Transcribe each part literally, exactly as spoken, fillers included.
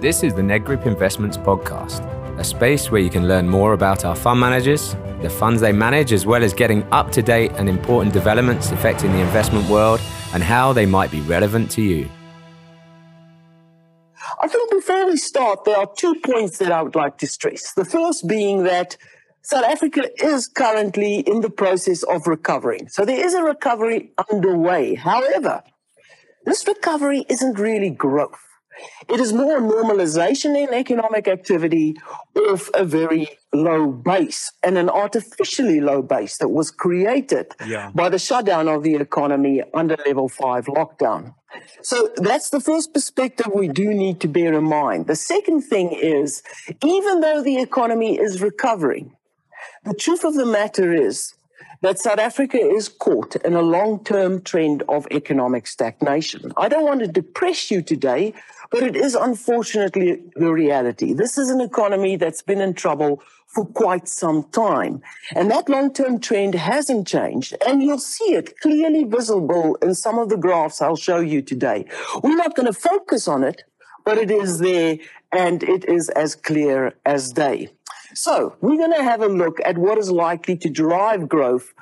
This is the Nedgroup Investments podcast, a space where you can learn more about our fund managers, the funds they manage, as well as getting up-to-date and important developments affecting the investment world and how they might be relevant to you. I think before we start, there are two points that I would like to stress. The first being that South Africa is currently in the process of recovering. So there is a recovery underway. However, this recovery isn't really growth. It is more normalization in economic activity off a very low base and an artificially low base that was created yeah. by the shutdown of the economy under level five lockdown. So that's the first perspective we do need to bear in mind. The second thing is, even though the economy is recovering, the truth of the matter is that South Africa is caught in a long-term trend of economic stagnation. I don't want to depress you today, but it is unfortunately the reality. This is an economy that's been in trouble for quite some time. And that long-term trend hasn't changed. And you'll see it clearly visible in some of the graphs I'll show you today. We're not going to focus on it, but it is there and it is as clear as day. So we're going to have a look at what is likely to drive growth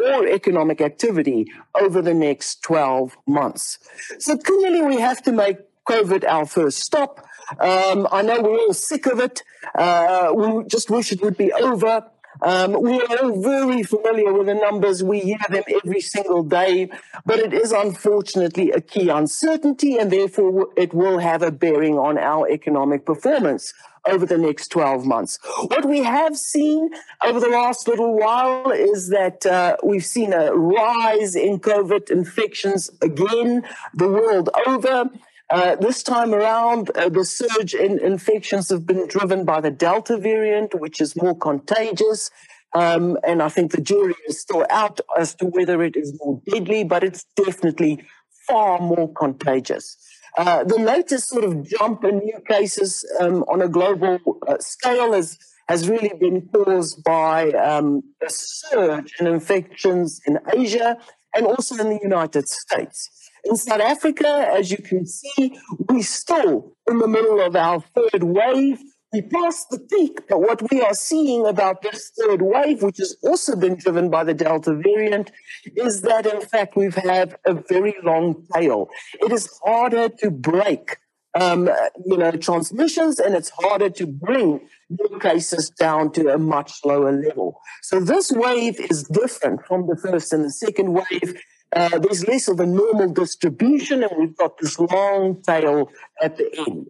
or economic activity over the next twelve months. So clearly we have to make COVID our first stop. Um, I know we're all sick of it. Uh, we just wish it would be over. Um, we are all very familiar with the numbers. We hear them every single day, but it is unfortunately a key uncertainty, and therefore it will have a bearing on our economic performance over the next twelve months. What we have seen over the last little while is that uh, we've seen a rise in COVID infections again, the world over. Uh, this time around, uh, the surge in infections have been driven by the Delta variant, which is more contagious. Um, and I think the jury is still out as to whether it is more deadly, but it's definitely far more contagious. Uh, the latest sort of jump in new cases um, on a global uh, scale is, has really been caused by um, a surge in infections in Asia and also in the United States. In South Africa, as you can see, we're still in the middle of our third wave. We passed the peak, but what we are seeing about this third wave, which has also been driven by the Delta variant, is that, in fact, we've had a very long tail. It is harder to break um, you know, transmissions, and it's harder to bring new cases down to a much lower level. So this wave is different from the first and the second wave. Uh, there's less of a normal distribution, and we've got this long tail at the end.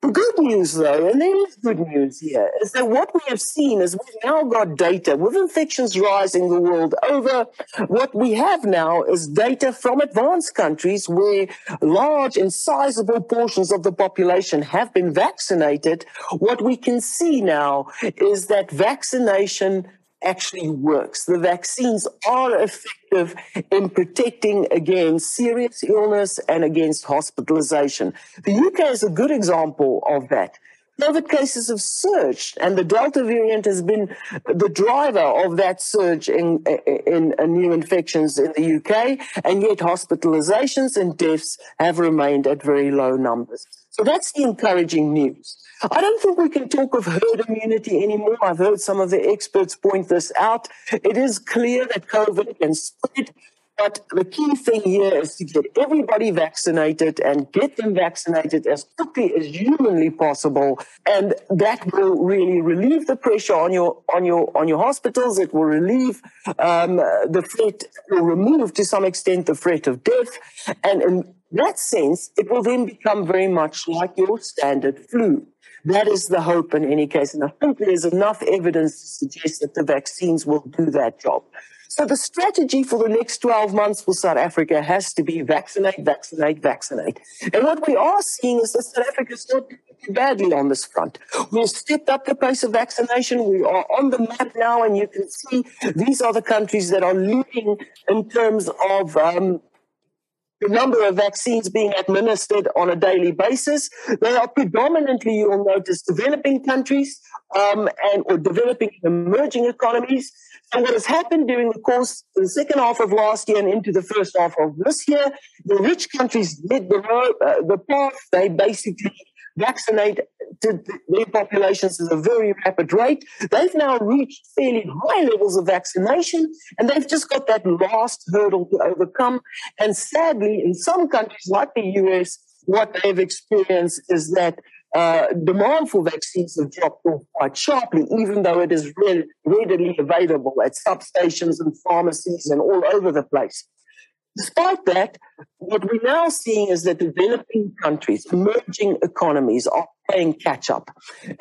The good news, though, and there is good news here, is that what we have seen is we've now got data. With infections rising the world over, what we have now is data from advanced countries where large and sizable portions of the population have been vaccinated. What we can see now is that vaccination actually works. The vaccines are effective in protecting against serious illness and against hospitalization. The U K is a good example of that. COVID cases have surged, and the Delta variant has been the driver of that surge in, in, in new infections in the U K, and yet hospitalizations and deaths have remained at very low numbers. So that's the encouraging news. I don't think we can talk of herd immunity anymore. I've heard some of the experts point this out. It is clear that COVID can spread, but the key thing here is to get everybody vaccinated and get them vaccinated as quickly as humanly possible. And that will really relieve the pressure on your on your, on your hospitals. It will relieve um, the threat, will remove to some extent the threat of death. And in that sense, it will then become very much like your standard flu. That is the hope in any case. And I think there's enough evidence to suggest that the vaccines will do that job. So the strategy for the next twelve months for South Africa has to be vaccinate, vaccinate, vaccinate. And what we are seeing is that South Africa is not doing badly on this front. We've stepped up the pace of vaccination. We are on the map now, and you can see these are the countries that are leading in terms of um, the number of vaccines being administered on a daily basis. They are predominantly, you will notice, developing countries um, and or developing emerging economies. And what has happened during the course of the second half of last year and into the first half of this year, the rich countries led the, road, uh, the path. They basically vaccinate their populations at a very rapid rate. They've now reached fairly high levels of vaccination, and they've just got that last hurdle to overcome. And sadly, in some countries like the U S, what they've experienced is that uh, demand for vaccines have dropped off quite sharply, even though it is re- readily available at substations and pharmacies and all over the place. Despite that, what we're now seeing is that developing countries, emerging economies are playing catch-up,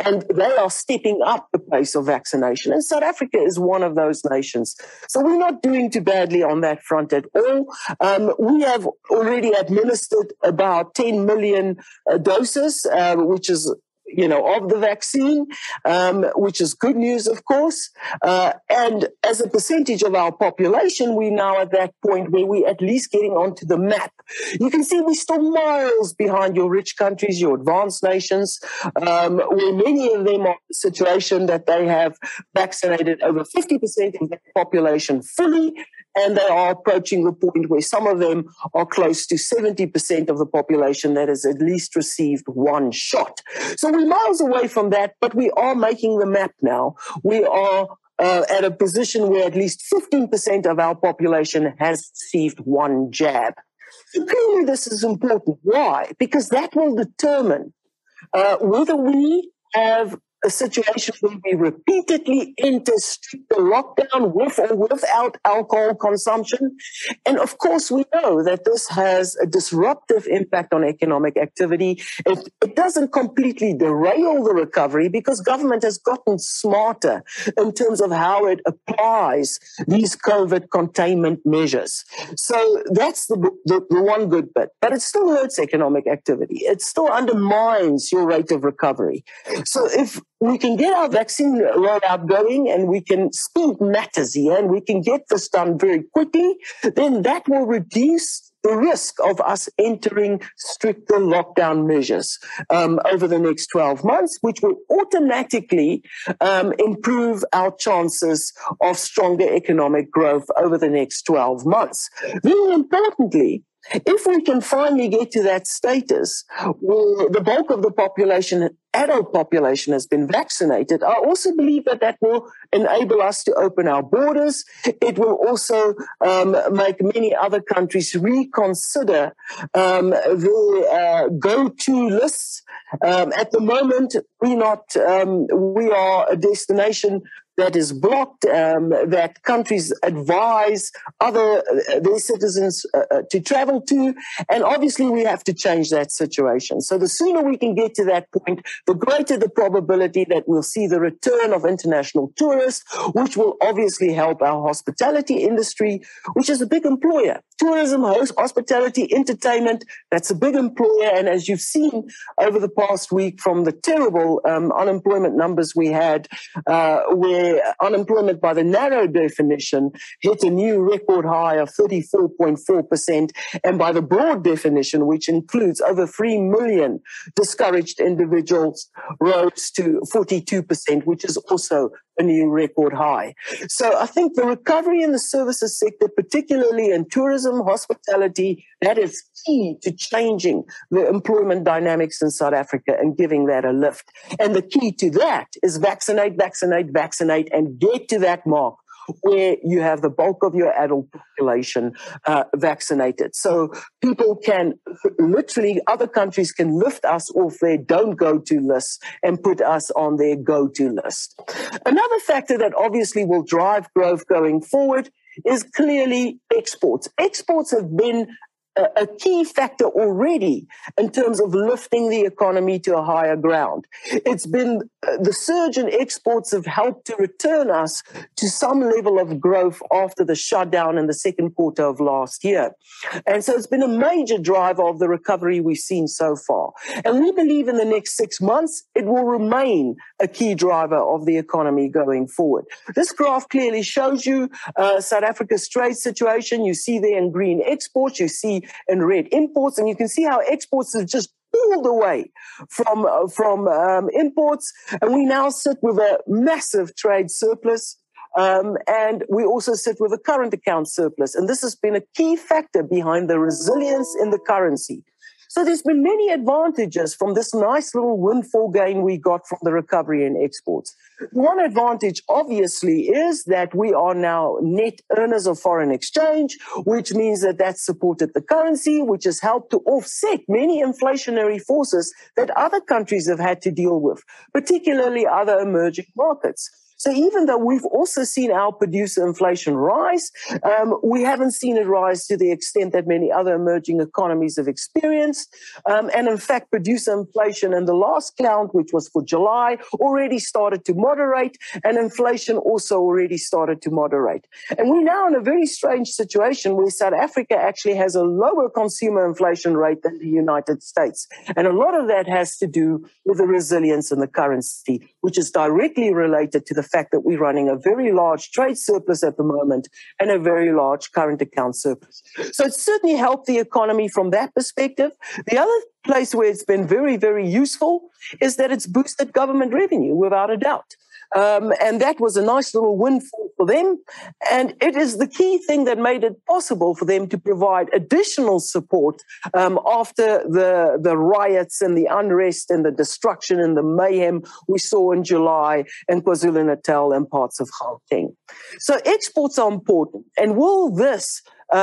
and they are stepping up the pace of vaccination. And South Africa is one of those nations. So we're not doing too badly on that front at all. Um, we have already administered about ten million uh, doses, uh, which is... you know, of the vaccine, um, which is good news, of course. Uh, and as a percentage of our population, we're now at that point where we're at least getting onto the map. You can see we're still miles behind your rich countries, your advanced nations, um, where many of them are in the situation that they have vaccinated over fifty percent of the population fully, and they are approaching the point where some of them are close to seventy percent of the population that has at least received one shot. So we're miles away from that, but we are making the map now. We are uh, at a position where at least fifteen percent of our population has received one jab. So clearly this is important. Why? Because that will determine uh, whether we have a situation where we repeatedly enter stricter lockdown with or without alcohol consumption. And of course, we know that this has a disruptive impact on economic activity. It, it doesn't completely derail the recovery because government has gotten smarter in terms of how it applies these COVID containment measures. So that's the, the, the one good bit. But it still hurts economic activity. It still undermines your rate of recovery. So if we can get our vaccine rollout going and we can speed matters here and we can get this done very quickly, then that will reduce the risk of us entering stricter lockdown measures um, over the next twelve months, which will automatically um, improve our chances of stronger economic growth over the next twelve months. Very importantly, if we can finally get to that status where the bulk of the population, adult population, has been vaccinated, I also believe that that will enable us to open our borders. It will also um, make many other countries reconsider um, their uh, go-to lists. Um, at the moment, we're not, um, we are a destination that is blocked, um, that countries advise other uh, their citizens uh, to travel to. And obviously, we have to change that situation. So the sooner we can get to that point, the greater the probability that we'll see the return of international tourists, which will obviously help our hospitality industry, which is a big employer. Tourism, hospitality, entertainment, that's a big employer. And as you've seen over the past week from the terrible um, unemployment numbers we had, uh, where unemployment by the narrow definition hit a new record high of thirty-four point four percent, and by the broad definition, which includes over three million discouraged individuals, rose to forty-two percent, which is also a new record high. So I think the recovery in the services sector, particularly in tourism, hospitality, that is key to changing the employment dynamics in South Africa and giving that a lift. And the key to that is vaccinate, vaccinate, vaccinate, and get to that mark where you have the bulk of your adult population uh, vaccinated. So people can literally, other countries can lift us off their don't go to list and put us on their go to list. Another factor that obviously will drive growth going forward is clearly exports. Exports have been a key factor already in terms of lifting the economy to a higher ground. It's been uh, the surge in exports have helped to return us to some level of growth after the shutdown in the second quarter of last year. And so it's been a major driver of the recovery we've seen so far. And we believe in the next six months, it will remain a key driver of the economy going forward. This graph clearly shows you uh, South Africa's trade situation. You see there in green exports, you see and red imports, and you can see how exports have just pulled away from uh, from um, imports, and we now sit with a massive trade surplus, um, and we also sit with a current account surplus, and this has been a key factor behind the resilience in the currency. So there's been many advantages from this nice little windfall gain we got from the recovery in exports. One advantage, obviously, is that we are now net earners of foreign exchange, which means that that's supported the currency, which has helped to offset many inflationary forces that other countries have had to deal with, particularly other emerging markets. So even though we've also seen our producer inflation rise, um, we haven't seen it rise to the extent that many other emerging economies have experienced. Um, and in fact, producer inflation in the last count, which was for July, already started to moderate, and inflation also already started to moderate. And we're now in a very strange situation where South Africa actually has a lower consumer inflation rate than the United States. And a lot of that has to do with the resilience in the currency, which is directly related to the fact that we're running a very large trade surplus at the moment and a very large current account surplus. So it certainly helped the economy from that perspective. The other place where it's been very, very useful is that it's boosted government revenue, without a doubt. Um, and that was a nice little windfall for them. And it is the key thing that made it possible for them to provide additional support um, after the, the riots and the unrest and the destruction and the mayhem we saw in July in KwaZulu-Natal and parts of Gauteng. So exports are important. And will this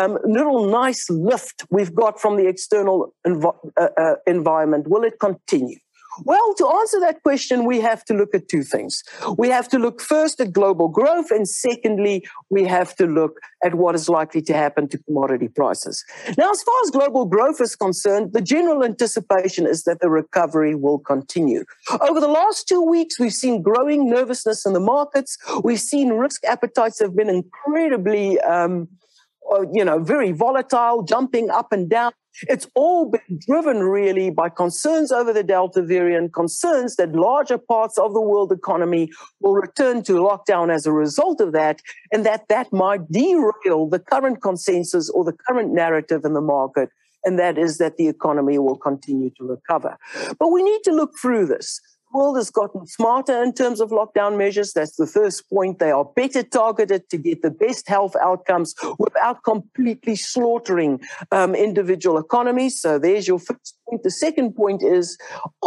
Um, little nice lift we've got from the external env uh, uh, environment, will it continue? Well, to answer that question, we have to look at two things. We have to look first at global growth, and secondly, we have to look at what is likely to happen to commodity prices. Now, as far as global growth is concerned, the general anticipation is that the recovery will continue. Over the last two weeks, we've seen growing nervousness in the markets. We've seen risk appetites have been incredibly... Um, you know, very volatile, jumping up and down. It's all been driven really by concerns over the Delta variant, concerns that larger parts of the world economy will return to lockdown as a result of that, and that that might derail the current consensus or the current narrative in the market, and that is that the economy will continue to recover. But we need to look through this. The world has gotten smarter in terms of lockdown measures. That's the first point. They are better targeted to get the best health outcomes without completely slaughtering um, individual economies. So there's your first point. The second point is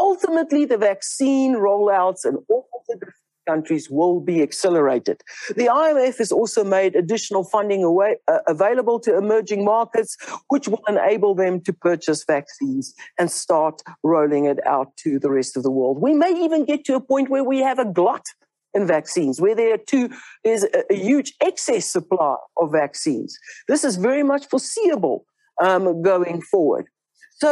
ultimately the vaccine rollouts and all the different countries will be accelerated. The I M F has also made additional funding away, uh, available to emerging markets, which will enable them to purchase vaccines and start rolling it out to the rest of the world. We may even get to a point where we have a glut in vaccines, where there are two, there's a, a huge excess supply of vaccines. This is very much foreseeable um, going forward. So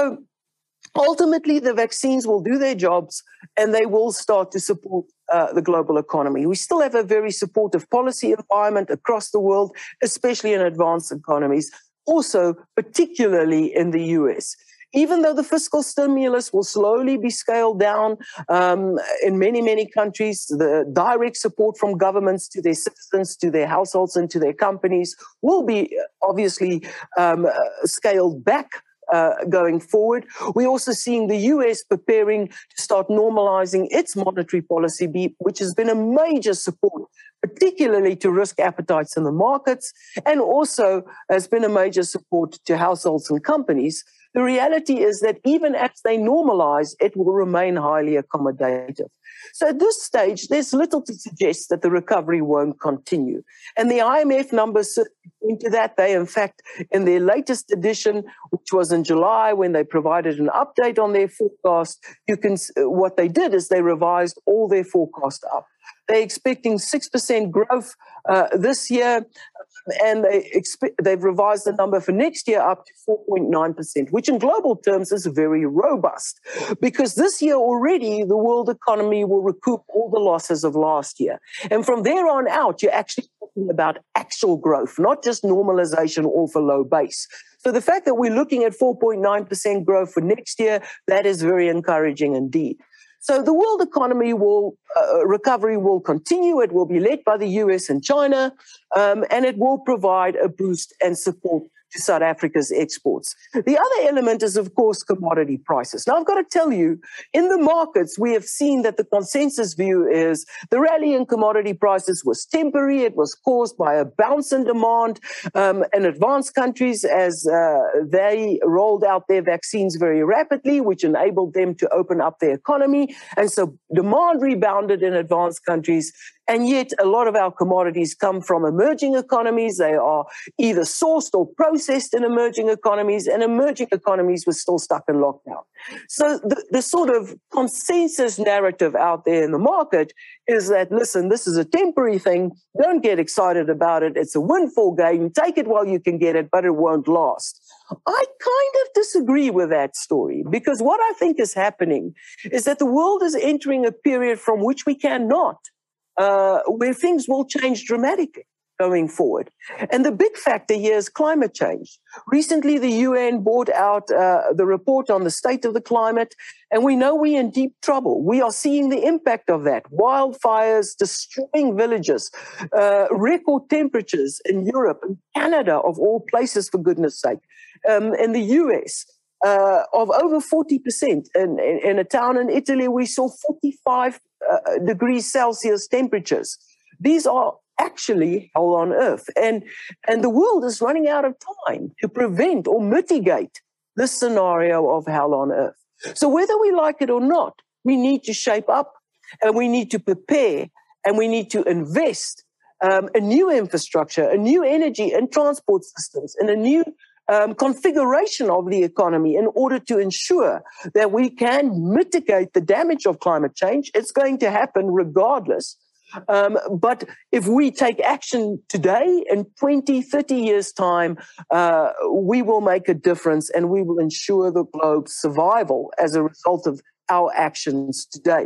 ultimately, the vaccines will do their jobs and they will start to support Uh, the global economy. We still have a very supportive policy environment across the world, especially in advanced economies, also particularly in the U S. Even though the fiscal stimulus will slowly be scaled down um, in many, many countries, the direct support from governments to their citizens, to their households and to their companies will be obviously um, scaled back Uh, going forward. We're also seeing the U S preparing to start normalizing its monetary policy, which has been a major support, particularly to risk appetites in the markets, and also has been a major support to households and companies. The reality is that even as they normalize, it will remain highly accommodative. So at this stage, there's little to suggest that the recovery won't continue. And the I M F numbers point to that. They, in fact, in their latest edition, which was in July, when they provided an update on their forecast, you can, what they did is they revised all their forecast up. They're expecting six percent growth uh, this year, and they expect, they've revised the number for next year up to four point nine percent, which in global terms is very robust, because this year already the world economy will recoup all the losses of last year. And from there on out, you're actually talking about actual growth, not just normalization off a low base. So the fact that we're looking at four point nine percent growth for next year, that is very encouraging indeed. So the world economy will, uh, recovery will continue. It will be led by the U S and China, um, and it will provide a boost and support to South Africa's exports. The other element is, of course, commodity prices. Now, I've got to tell you, in the markets, we have seen that the consensus view is the rally in commodity prices was temporary. It was caused by a bounce in demand um, in advanced countries as uh, they rolled out their vaccines very rapidly, which enabled them to open up their economy. And so demand rebounded in advanced countries. And yet a lot of our commodities come from emerging economies. They are either sourced or processed in emerging economies, and emerging economies were still stuck in lockdown. So the, the sort of consensus narrative out there in the market is that, listen, this is a temporary thing. Don't get excited about it. It's a windfall gain. Take it while you can get it, but it won't last. I kind of disagree with that story, because what I think is happening is that the world is entering a period from which we cannot Uh, where things will change dramatically going forward. And the big factor here is climate change. Recently, the U N brought out uh, the report on the state of the climate, and we know we're in deep trouble. We are seeing the impact of that. Wildfires destroying villages, uh, record temperatures in Europe and Canada, of all places, for goodness sake, um, in the U S, Uh, of over forty percent. In, in, in a town in Italy, we saw forty-five uh, degrees Celsius temperatures. These are actually hell on earth. And, and the world is running out of time to prevent or mitigate this scenario of hell on earth. So whether we like it or not, we need to shape up, and we need to prepare, and we need to invest um, in new infrastructure, in new energy and transport systems, in a new Um, configuration of the economy in order to ensure that we can mitigate the damage of climate change. It's going to happen regardless. Um, but if we take action today, in twenty, thirty years' time, uh, we will make a difference, and we will ensure the globe's survival as a result of our actions today.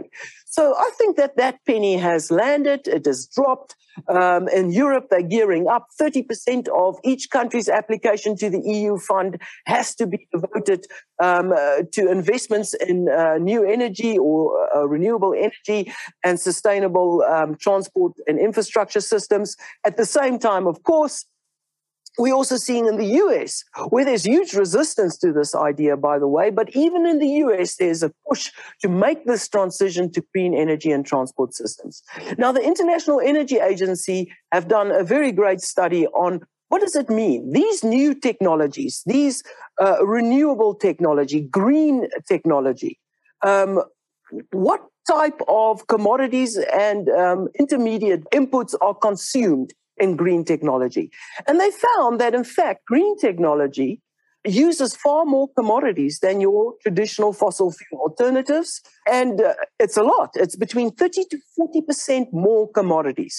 So I think that that penny has landed. It has dropped. Um, in Europe, they're gearing up. thirty percent of each country's application to the E U fund has to be devoted um, uh, to investments in uh, new energy or uh, renewable energy and sustainable um, transport and infrastructure systems. At the same time, of course, we're also seeing in the U S, where there's huge resistance to this idea, by the way, but even in the U S, there's a push to make this transition to clean energy and transport systems. Now, the International Energy Agency have done a very great study on what does it mean? These new technologies, these uh, renewable technology, green technology, um, what type of commodities and um, intermediate inputs are consumed in green technology? And they found that, in fact, green technology uses far more commodities than your traditional fossil fuel alternatives. And uh, it's a lot. It's between thirty to forty percent more commodities.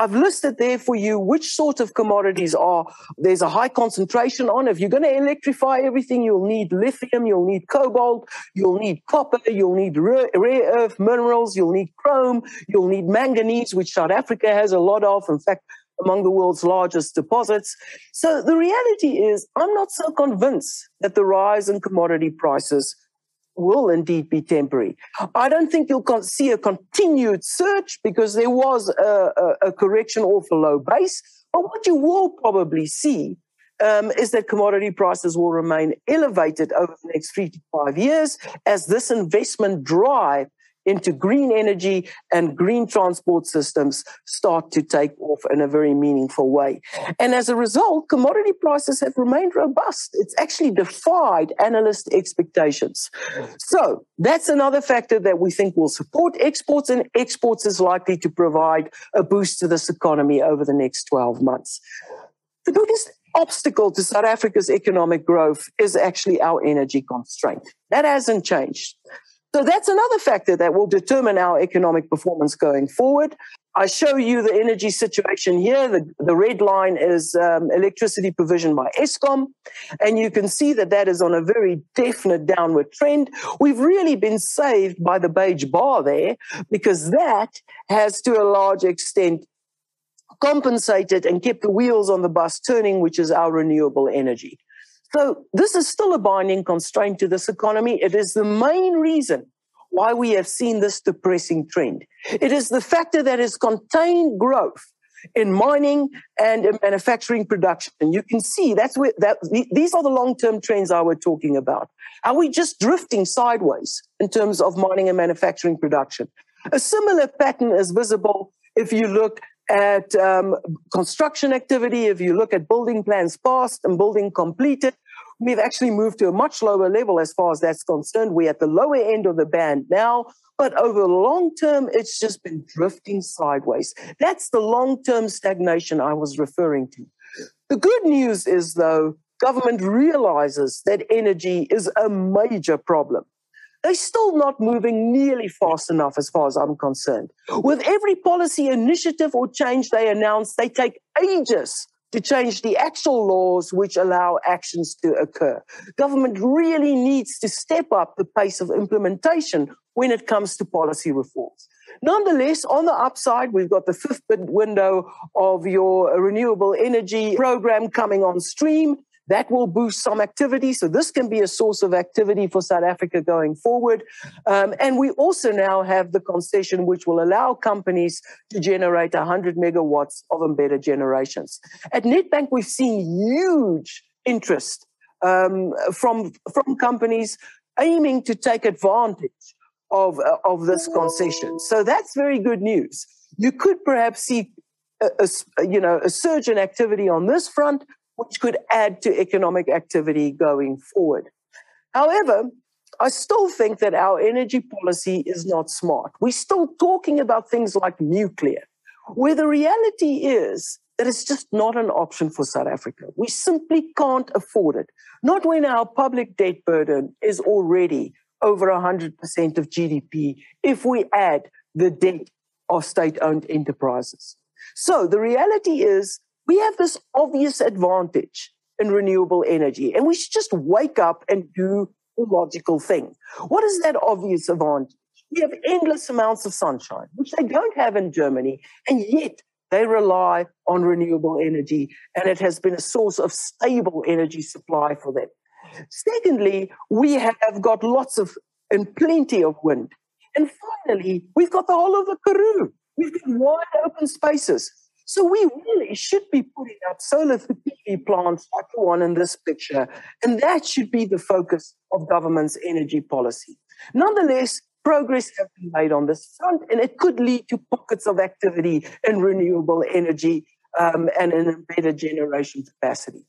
I've listed there for you which sort of commodities are there's a high concentration on. If you're going to electrify everything, you'll need lithium, you'll need cobalt, you'll need copper, you'll need rare, rare earth minerals, you'll need chrome, you'll need manganese, which South Africa has a lot of. In fact, among the world's largest deposits. So the reality is, I'm not so convinced that the rise in commodity prices will indeed be temporary. I don't think you'll see a continued surge, because there was a, a, a correction off a low base. But what you will probably see um, is that commodity prices will remain elevated over the next three to five years as this investment drive into green energy and green transport systems start to take off in a very meaningful way. And as a result, commodity prices have remained robust. It's actually defied analyst expectations. So that's another factor that we think will support exports, and exports is likely to provide a boost to this economy over the next twelve months. The biggest obstacle to South Africa's economic growth is actually our energy constraint. That hasn't changed. So that's another factor that will determine our economic performance going forward. I show you the energy situation here. The, the red line is um, electricity provision by Eskom. And you can see that that is on a very definite downward trend. We've really been saved by the beige bar there, because that has, to a large extent, compensated and kept the wheels on the bus turning, which is our renewable energy. So this is still a binding constraint to this economy. It is the main reason why we have seen this depressing trend. It is the factor that has contained growth in mining and in manufacturing production. You can see that's where that, these are the long-term trends I were talking about. Are we just drifting sideways in terms of mining and manufacturing production? A similar pattern is visible if you look at um, construction activity, if you look at building plans passed and building completed. We've actually moved to a much lower level as far as that's concerned. We're at the lower end of the band now, but over the long term, it's just been drifting sideways. That's the long-term stagnation I was referring to. The good news is, though, government realizes that energy is a major problem. They're still not moving nearly fast enough as far as I'm concerned. With every policy initiative or change they announce, they take ages to change the actual laws which allow actions to occur. Government really needs to step up the pace of implementation when it comes to policy reforms. Nonetheless, on the upside, we've got the fifth window of your renewable energy program coming on stream. That will boost some activity. So this can be a source of activity for South Africa going forward. Um, and we also now have the concession which will allow companies to generate one hundred megawatts of embedded generations. At Nedbank, we've seen huge interest um, from, from companies aiming to take advantage of, uh, of this concession. So that's very good news. You could perhaps see a, a, you know, a surge in activity on this front, which could add to economic activity going forward. However, I still think that our energy policy is not smart. We're still talking about things like nuclear, where the reality is that it's just not an option for South Africa. We simply can't afford it. Not when our public debt burden is already over one hundred percent of G D P if we add the debt of state-owned enterprises. So the reality is, we have this obvious advantage in renewable energy, and we should just wake up and do the logical thing. What is that obvious advantage? We have endless amounts of sunshine, which they don't have in Germany, and yet they rely on renewable energy, and it has been a source of stable energy supply for them. Secondly, we have got lots of and plenty of wind. And finally, we've got the whole of the Karoo. We've got wide open spaces. So we really should be putting up solar P V plants like the one in this picture, and that should be the focus of government's energy policy. Nonetheless, progress has been made on this front, and it could lead to pockets of activity in renewable energy um, and in embedded generation capacity.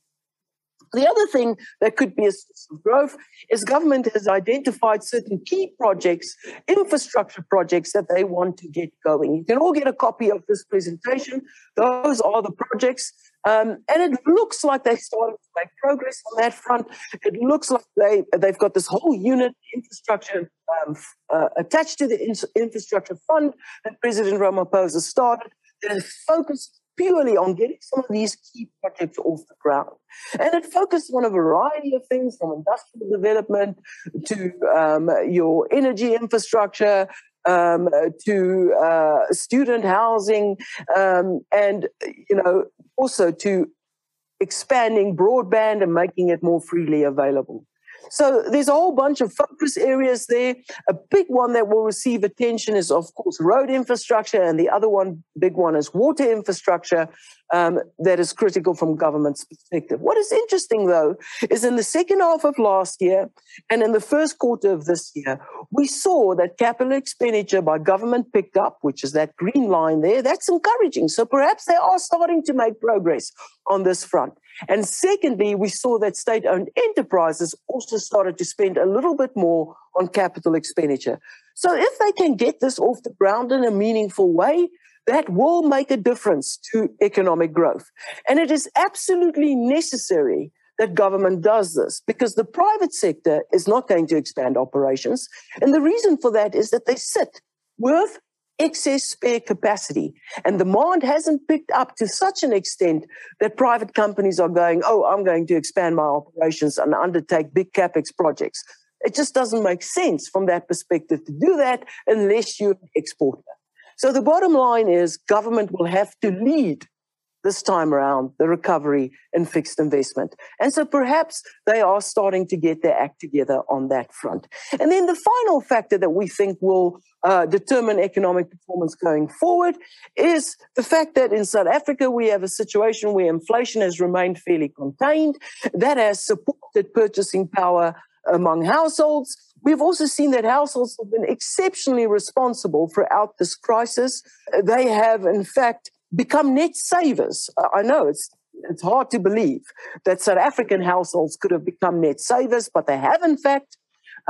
The other thing that could be a source of growth is government has identified certain key projects, infrastructure projects that they want to get going. You can all get a copy of this presentation. Those are the projects. Um, and it looks like they started to make progress on that front. It looks like they, they've got this whole unit infrastructure um, uh, attached to the in- infrastructure fund that President Ramaphosa started that is focused purely on getting some of these key projects off the ground. And it focused on a variety of things, from industrial development to um, your energy infrastructure, um, to uh, student housing, um, and you know also to expanding broadband and making it more freely available. So there's a whole bunch of focus areas there. A big one that will receive attention is, of course, road infrastructure, and the other one, big one, is water infrastructure um, that is critical from government's perspective. What is interesting, though, is in the second half of last year and in the first quarter of this year, we saw that capital expenditure by government picked up, which is that green line there. That's encouraging. So perhaps they are starting to make progress on this front. And secondly, we saw that state-owned enterprises also started to spend a little bit more on capital expenditure. So if they can get this off the ground in a meaningful way, that will make a difference to economic growth. And it is absolutely necessary that government does this, because the private sector is not going to expand operations. And the reason for that is that they sit with excess spare capacity, and demand hasn't picked up to such an extent that private companies are going, oh, I'm going to expand my operations and undertake big CapEx projects. It just doesn't make sense from that perspective to do that unless you're an exporter. So the bottom line is government will have to lead this time around, the recovery in fixed investment. And so perhaps they are starting to get their act together on that front. And then the final factor that we think will uh, determine economic performance going forward is the fact that in South Africa, we have a situation where inflation has remained fairly contained. That has supported purchasing power among households. We've also seen that households have been exceptionally responsible throughout this crisis. They have, in fact, become net savers. I know it's it's hard to believe that South African households could have become net savers, but they have, in fact.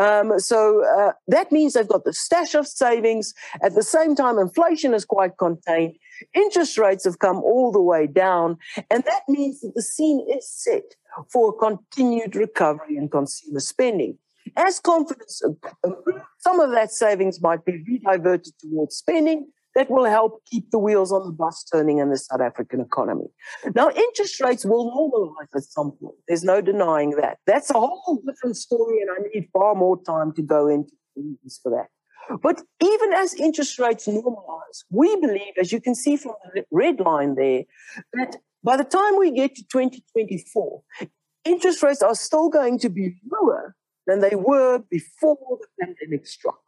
Um, so uh, that means they've got the stash of savings. At the same time, inflation is quite contained. Interest rates have come all the way down, and that means that the scene is set for continued recovery in consumer spending. As confidence improves, some of that savings might be rediverted towards spending. That will help keep the wheels on the bus turning in the South African economy. Now, interest rates will normalize at some point. There's no denying that. That's a whole different story, and I need far more time to go into the reasons for that. But even as interest rates normalize, we believe, as you can see from the red line there, that by the time we get to twenty twenty-four, interest rates are still going to be lower than they were before the pandemic struck.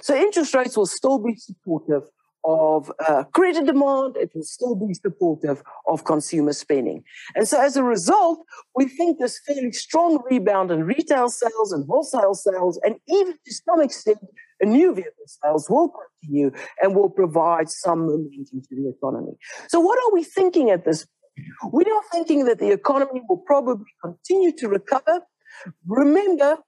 So interest rates will still be supportive of uh, credit demand. It will still be supportive of consumer spending. And so as a result, we think there's fairly strong rebound in retail sales and wholesale sales, and even to some extent, new vehicle sales will continue and will provide some momentum to the economy. So what are we thinking at this point? We are thinking that the economy will probably continue to recover. Remember,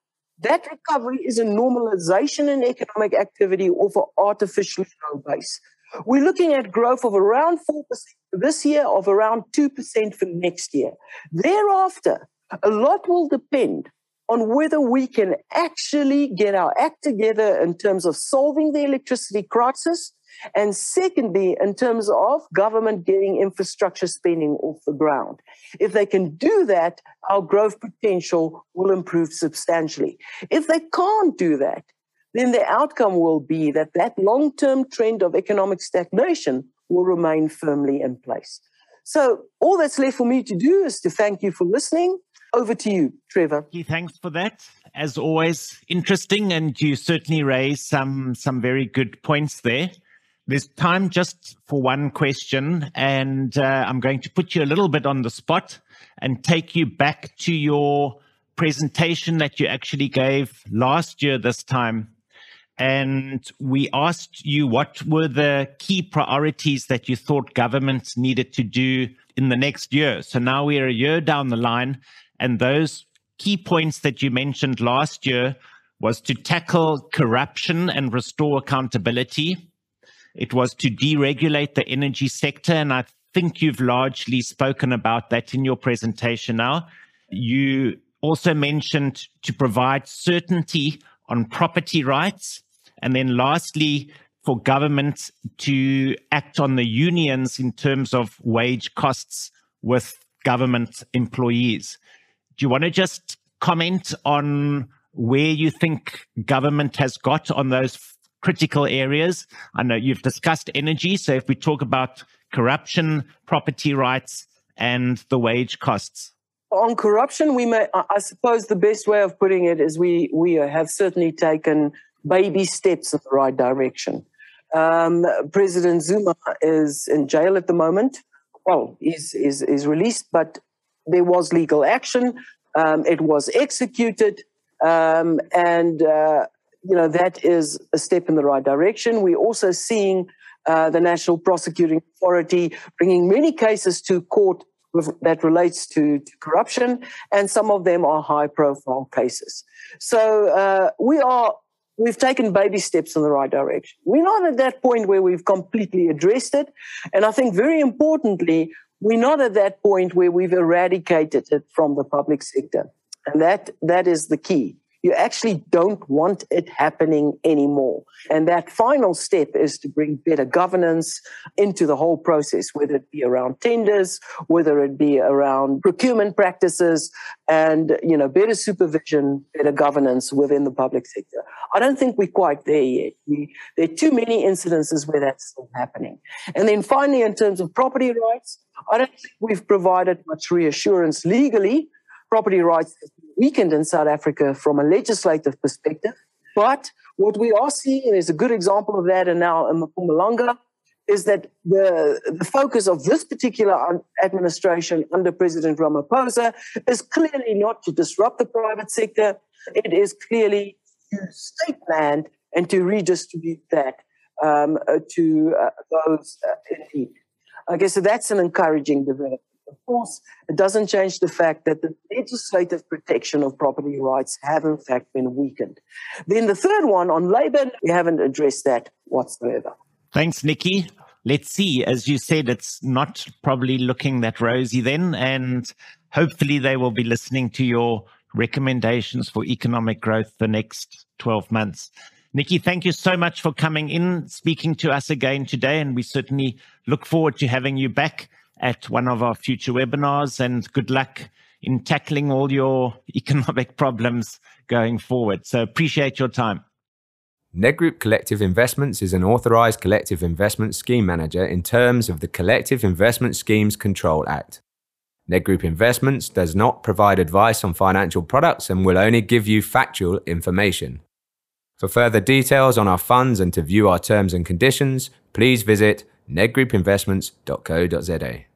that recovery is a normalization in economic activity off an artificially low base. We're looking at growth of around four percent for this year, of around two percent for next year. Thereafter, a lot will depend on whether we can actually get our act together in terms of solving the electricity crisis, and secondly, in terms of government getting infrastructure spending off the ground. If they can do that, our growth potential will improve substantially. If they can't do that, then the outcome will be that that long-term trend of economic stagnation will remain firmly in place. So all that's left for me to do is to thank you for listening. Over to you, Trevor. Thanks for that. As always, interesting, and you certainly raised some, some very good points there. There's time just for one question, and uh, I'm going to put you a little bit on the spot and take you back to your presentation that you actually gave last year this time. And we asked you what were the key priorities that you thought governments needed to do in the next year. So now we are a year down the line, and those key points that you mentioned last year was to tackle corruption and restore accountability. It was to deregulate the energy sector, and I think you've largely spoken about that in your presentation now. You also mentioned to provide certainty on property rights, and then lastly, for government to act on the unions in terms of wage costs with government employees. Do you want to just comment on where you think government has got on those critical areas? I know you've discussed energy, so if we talk about corruption, property rights, and the wage costs. On corruption, we may, I suppose the best way of putting it is we, we have certainly taken baby steps in the right direction. Um, President Zuma is in jail at the moment. Well, he's, he's, he's released, but there was legal action. Um, it was executed. Um, and, uh, you know, that is a step in the right direction. We're also seeing uh, the National Prosecuting Authority bringing many cases to court that relates to, to corruption, and some of them are high-profile cases. So uh, we are, we've taken baby steps in the right direction. We're not at that point where we've completely addressed it, and I think very importantly, we're not at that point where we've eradicated it from the public sector, and that that is the key. you actually don't want it happening anymore. And that final step is to bring better governance into the whole process, whether it be around tenders, whether it be around procurement practices, and, you know, better supervision, better governance within the public sector. I don't think we're quite there yet. We, there are too many incidences where that's still happening. And then finally, in terms of property rights, I don't think we've provided much reassurance legally. Property rights have been weakened in South Africa from a legislative perspective. But what we are seeing, and there's a good example of that, and now in Mpumalanga, is that the, the focus of this particular administration under President Ramaphosa is clearly not to disrupt the private sector. It is clearly to state land and to redistribute that um, to uh, those in need. Okay, so that's an encouraging development. Of course, it doesn't change the fact that the legislative protection of property rights have in fact been weakened. Then the third one on labour, we haven't addressed that whatsoever. Thanks, Nikki. Let's see. As you said, it's not probably looking that rosy then, and hopefully they will be listening to your recommendations for economic growth the next twelve months. Nikki, thank you so much for coming in, speaking to us again today, and we certainly look forward to having you back at one of our future webinars, and good luck in tackling all your economic problems going forward. So appreciate your time. Nedgroup Collective Investments is an authorised collective investment scheme manager in terms of the Collective Investment Schemes Control Act. Nedgroup Investments does not provide advice on financial products and will only give you factual information. For further details on our funds and to view our terms and conditions, please visit nedgroup investments dot co dot za.